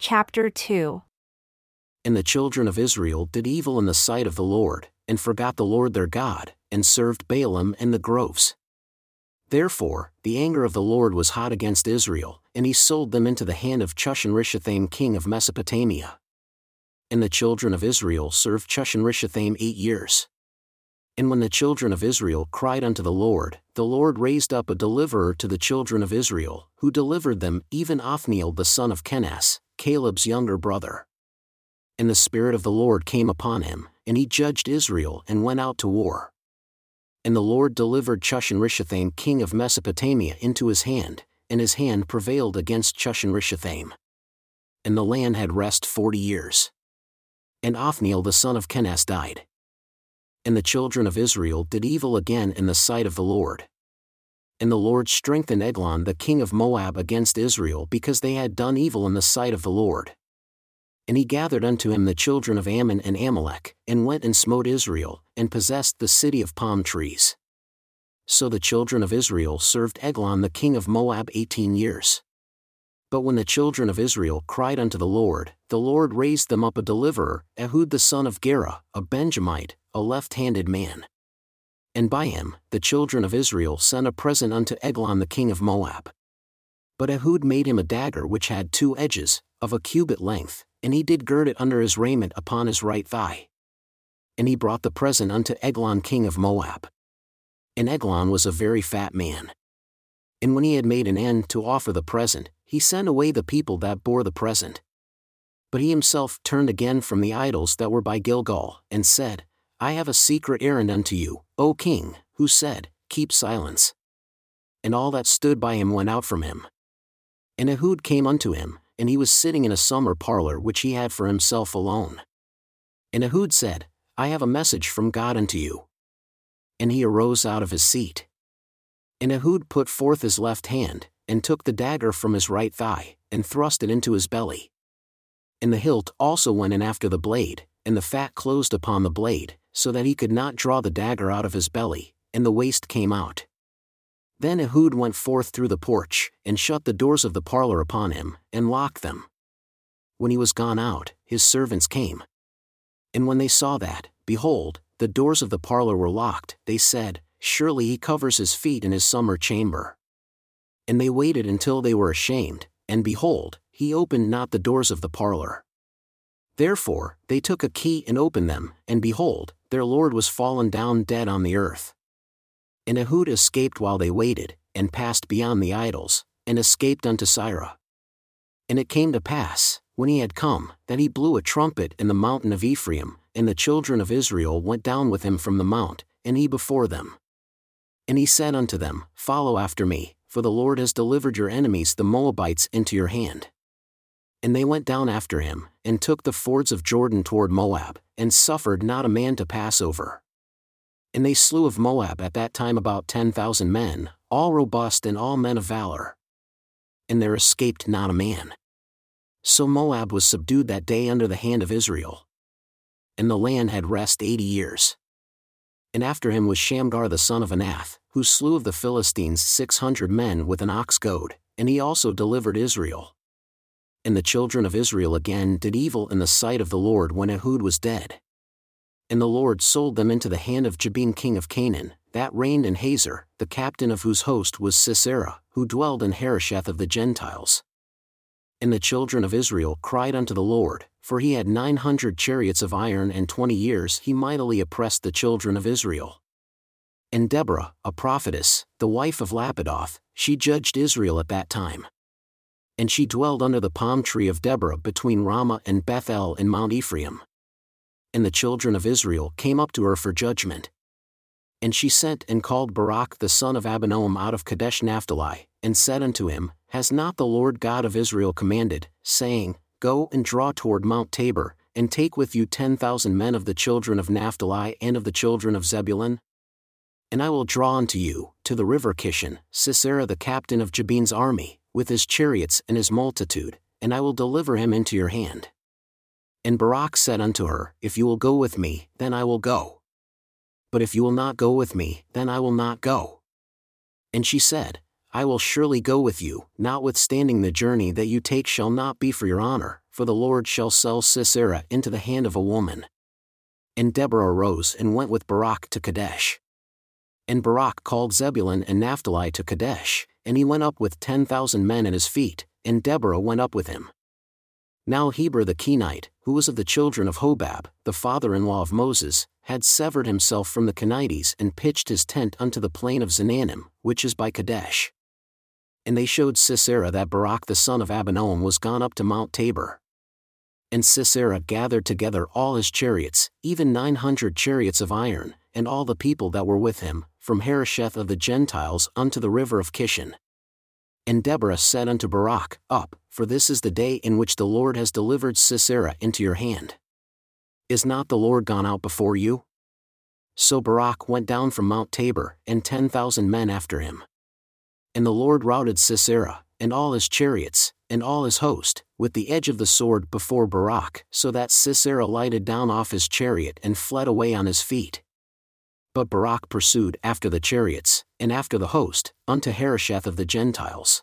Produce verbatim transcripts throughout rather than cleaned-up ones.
Chapter two. And the children of Israel did evil in the sight of the Lord, and forgot the Lord their God, and served Baalim and the groves. Therefore, the anger of the Lord was hot against Israel, and he sold them into the hand of Cushan-Rishathaim king of Mesopotamia. And the children of Israel served Cushan-Rishathaim eight years. And when the children of Israel cried unto the Lord, the Lord raised up a deliverer to the children of Israel, who delivered them, even Othniel the son of Kenas, Caleb's younger brother. And the Spirit of the Lord came upon him, and he judged Israel and went out to war. And the Lord delivered Cushan-Rishathaim king of Mesopotamia into his hand, and his hand prevailed against Cushan-Rishathaim. And the land had rest forty years. And Othniel the son of Kenaz died. And the children of Israel did evil again in the sight of the Lord. And the Lord strengthened Eglon the king of Moab against Israel because they had done evil in the sight of the Lord. And he gathered unto him the children of Ammon and Amalek, and went and smote Israel, and possessed the city of palm trees. So the children of Israel served Eglon the king of Moab eighteen years. But when the children of Israel cried unto the Lord, the Lord raised them up a deliverer, Ehud the son of Gerah, a Benjamite, a left-handed man. And by him, the children of Israel sent a present unto Eglon the king of Moab. But Ehud made him a dagger which had two edges, of a cubit length, and he did gird it under his raiment upon his right thigh. And he brought the present unto Eglon king of Moab. And Eglon was a very fat man. And when he had made an end to offer the present, he sent away the people that bore the present. But he himself turned again from the idols that were by Gilgal, and said, I have a secret errand unto you, O king, who said, Keep silence. And all that stood by him went out from him. And Ehud came unto him, and he was sitting in a summer parlour which he had for himself alone. And Ehud said, I have a message from God unto you. And he arose out of his seat. And Ehud put forth his left hand, and took the dagger from his right thigh, and thrust it into his belly. And the hilt also went in after the blade, and the fat closed upon the blade, so that he could not draw the dagger out of his belly, and the waist came out. Then Ehud went forth through the porch, and shut the doors of the parlour upon him, and locked them. When he was gone out, his servants came. And when they saw that, behold, the doors of the parlour were locked, they said, Surely he covers his feet in his summer chamber. And they waited until they were ashamed, and behold, he opened not the doors of the parlour. Therefore, they took a key and opened them, and behold, their Lord was fallen down dead on the earth. And Ehud escaped while they waited, and passed beyond the idols, and escaped unto Sisera. And it came to pass, when he had come, that he blew a trumpet in the mountain of Ephraim, and the children of Israel went down with him from the mount, and he before them. And he said unto them, Follow after me, for the Lord has delivered your enemies the Moabites into your hand. And they went down after him, and took the fords of Jordan toward Moab, and suffered not a man to pass over. And they slew of Moab at that time about ten thousand men, all robust and all men of valor. And there escaped not a man. So Moab was subdued that day under the hand of Israel. And the land had rest eighty years. And after him was Shamgar the son of Anath, who slew of the Philistines six hundred men with an ox goad, and he also delivered Israel. And the children of Israel again did evil in the sight of the Lord when Ehud was dead. And the Lord sold them into the hand of Jabin king of Canaan, that reigned in Hazor, the captain of whose host was Sisera, who dwelled in Harosheth of the Gentiles. And the children of Israel cried unto the Lord, for he had nine hundred chariots of iron, and twenty years he mightily oppressed the children of Israel. And Deborah, a prophetess, the wife of Lapidoth, she judged Israel at that time. And she dwelled under the palm tree of Deborah between Ramah and Bethel in Mount Ephraim. And the children of Israel came up to her for judgment. And she sent and called Barak the son of Abinoam out of Kadesh Naphtali, and said unto him, Has not the Lord God of Israel commanded, saying, Go and draw toward Mount Tabor, and take with you ten thousand men of the children of Naphtali and of the children of Zebulun? And I will draw unto you, to the river Kishon, Sisera the captain of Jabin's army, with his chariots and his multitude, and I will deliver him into your hand. And Barak said unto her, If you will go with me, then I will go. But if you will not go with me, then I will not go. And she said, I will surely go with you, notwithstanding the journey that you take shall not be for your honor, for the Lord shall sell Sisera into the hand of a woman. And Deborah arose and went with Barak to Kadesh. And Barak called Zebulun and Naphtali to Kadesh, and he went up with ten thousand men at his feet, and Deborah went up with him. Now Heber the Kenite, who was of the children of Hobab, the father-in-law of Moses, had severed himself from the Kenites and pitched his tent unto the plain of Zananim, which is by Kadesh. And they showed Sisera that Barak the son of Abinoam was gone up to Mount Tabor. And Sisera gathered together all his chariots, even nine hundred chariots of iron, and all the people that were with him, from Harosheth of the Gentiles unto the river of Kishon. And Deborah said unto Barak, Up, for this is the day in which the Lord has delivered Sisera into your hand. Is not the Lord gone out before you? So Barak went down from Mount Tabor, and ten thousand men after him. And the Lord routed Sisera, and all his chariots, and all his host, with the edge of the sword before Barak, so that Sisera lighted down off his chariot and fled away on his feet. But Barak pursued after the chariots, and after the host, unto Harosheth of the Gentiles.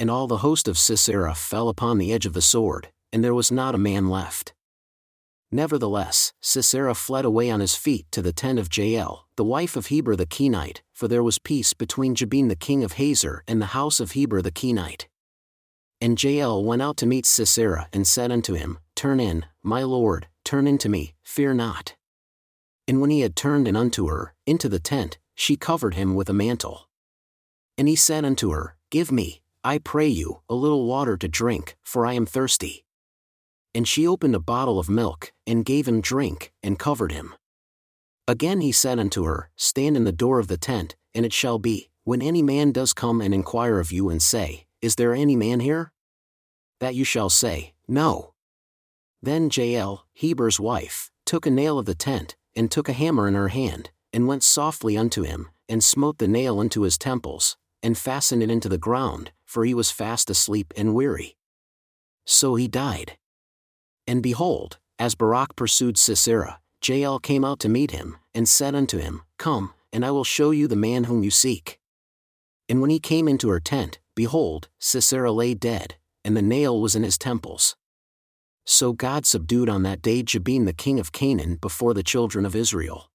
And all the host of Sisera fell upon the edge of the sword, and there was not a man left. Nevertheless, Sisera fled away on his feet to the tent of Jael, the wife of Heber the Kenite, for there was peace between Jabin the king of Hazor and the house of Heber the Kenite. And Jael went out to meet Sisera and said unto him, Turn in, my lord, turn in to me, fear not. And when he had turned in unto her, into the tent, she covered him with a mantle. And he said unto her, Give me, I pray you, a little water to drink, for I am thirsty. And she opened a bottle of milk, and gave him drink, and covered him. Again he said unto her, Stand in the door of the tent, and it shall be, when any man does come and inquire of you and say, Is there any man here? That you shall say, No. Then Jael, Heber's wife, took a nail of the tent, and took a hammer in her hand, and went softly unto him, and smote the nail into his temples, and fastened it into the ground, for he was fast asleep and weary. So he died. And behold, as Barak pursued Sisera, Jael came out to meet him, and said unto him, Come, and I will show you the man whom you seek. And when he came into her tent, behold, Sisera lay dead, and the nail was in his temples. So God subdued on that day Jabin the king of Canaan before the children of Israel.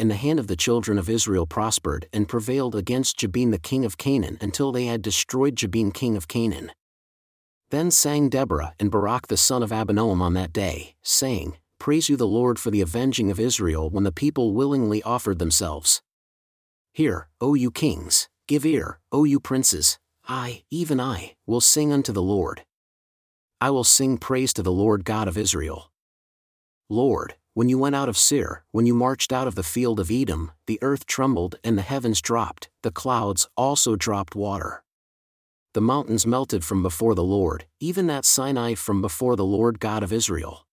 And the hand of the children of Israel prospered and prevailed against Jabin the king of Canaan until they had destroyed Jabin king of Canaan. Then sang Deborah and Barak the son of Abinoam on that day, saying, Praise you the Lord for the avenging of Israel when the people willingly offered themselves. Hear, O you kings, give ear, O you princes, I, even I, will sing unto the Lord. I will sing praise to the Lord God of Israel. Lord, when you went out of Seir, when you marched out of the field of Edom, the earth trembled and the heavens dropped, the clouds also dropped water. The mountains melted from before the Lord, even that Sinai from before the Lord God of Israel.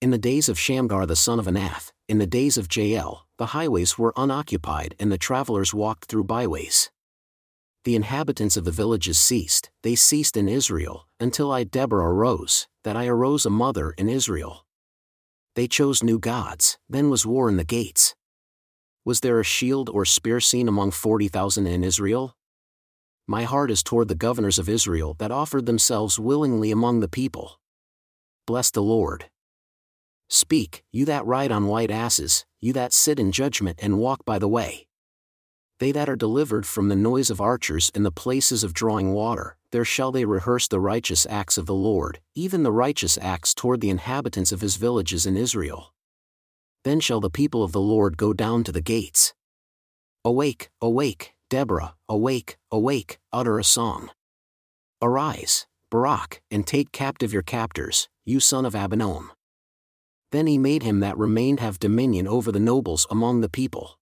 In the days of Shamgar the son of Anath, in the days of Jael, the highways were unoccupied and the travelers walked through byways. The inhabitants of the villages ceased, they ceased in Israel, until I Deborah arose, that I arose a mother in Israel. They chose new gods, then was war in the gates. Was there a shield or spear seen among forty thousand in Israel? My heart is toward the governors of Israel that offered themselves willingly among the people. Bless the Lord. Speak, you that ride on white asses, you that sit in judgment and walk by the way. They that are delivered from the noise of archers in the places of drawing water, there shall they rehearse the righteous acts of the Lord, even the righteous acts toward the inhabitants of his villages in Israel. Then shall the people of the Lord go down to the gates. Awake, awake, Deborah, awake, awake, utter a song. Arise, Barak, and take captive your captors, you son of Abinoam. Then he made him that remained have dominion over the nobles among the people.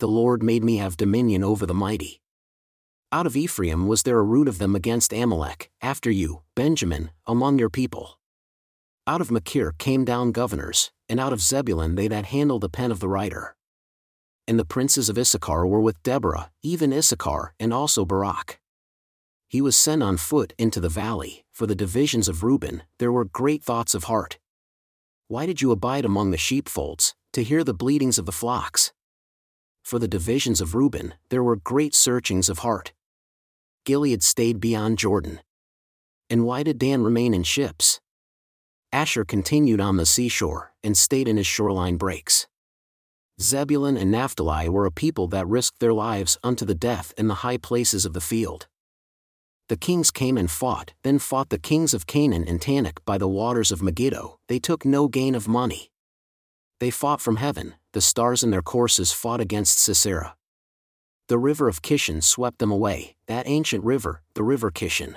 The Lord made me have dominion over the mighty. Out of Ephraim was there a root of them against Amalek, after you, Benjamin, among your people. Out of Machir came down governors, and out of Zebulun they that handle the pen of the writer. And the princes of Issachar were with Deborah, even Issachar and also Barak. He was sent on foot into the valley, for the divisions of Reuben, there were great thoughts of heart. Why did you abide among the sheepfolds, to hear the bleatings of the flocks? For the divisions of Reuben, there were great searchings of heart. Gilead stayed beyond Jordan. And why did Dan remain in ships? Asher continued on the seashore and stayed in his shoreline breaks. Zebulun and Naphtali were a people that risked their lives unto the death in the high places of the field. The kings came and fought, then fought the kings of Canaan and Tanakh by the waters of Megiddo, they took no gain of money. They fought from heaven, the stars in their courses fought against Sisera. The river of Kishon swept them away, that ancient river, the river Kishon.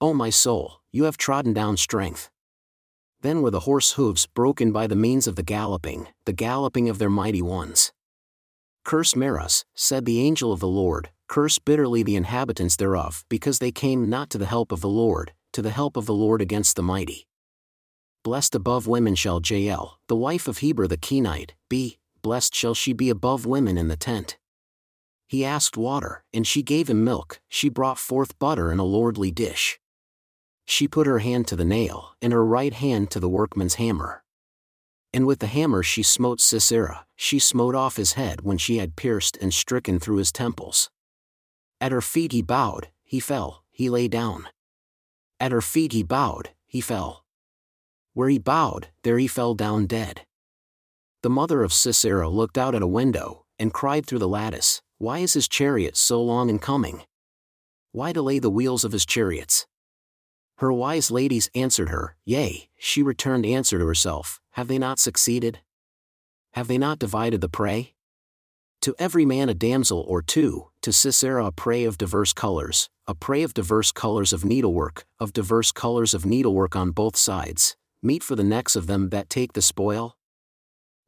O my soul, you have trodden down strength. Then were the horse hooves broken by the means of the galloping, the galloping of their mighty ones. Curse Meros, said the angel of the Lord, curse bitterly the inhabitants thereof, because they came not to the help of the Lord, to the help of the Lord against the mighty. Blessed above women shall Jael, the wife of Heber the Kenite, be, blessed shall she be above women in the tent. He asked water, and she gave him milk, she brought forth butter in a lordly dish. She put her hand to the nail, and her right hand to the workman's hammer. And with the hammer she smote Sisera, she smote off his head when she had pierced and stricken through his temples. At her feet he bowed, he fell, he lay down. At her feet he bowed, he fell. Where he bowed, there he fell down dead. The mother of Sisera looked out at a window, and cried through the lattice, why is his chariot so long in coming? Why delay the wheels of his chariots? Her wise ladies answered her, yea, she returned answer to herself, have they not succeeded? Have they not divided the prey? To every man a damsel or two, to Sisera a prey of diverse colors, a prey of diverse colors of needlework, of diverse colors of needlework on both sides, meat for the necks of them that take the spoil?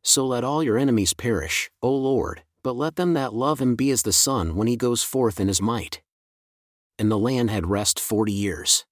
So let all your enemies perish, O Lord, but let them that love him be as the sun when he goes forth in his might. And the land had rest forty years.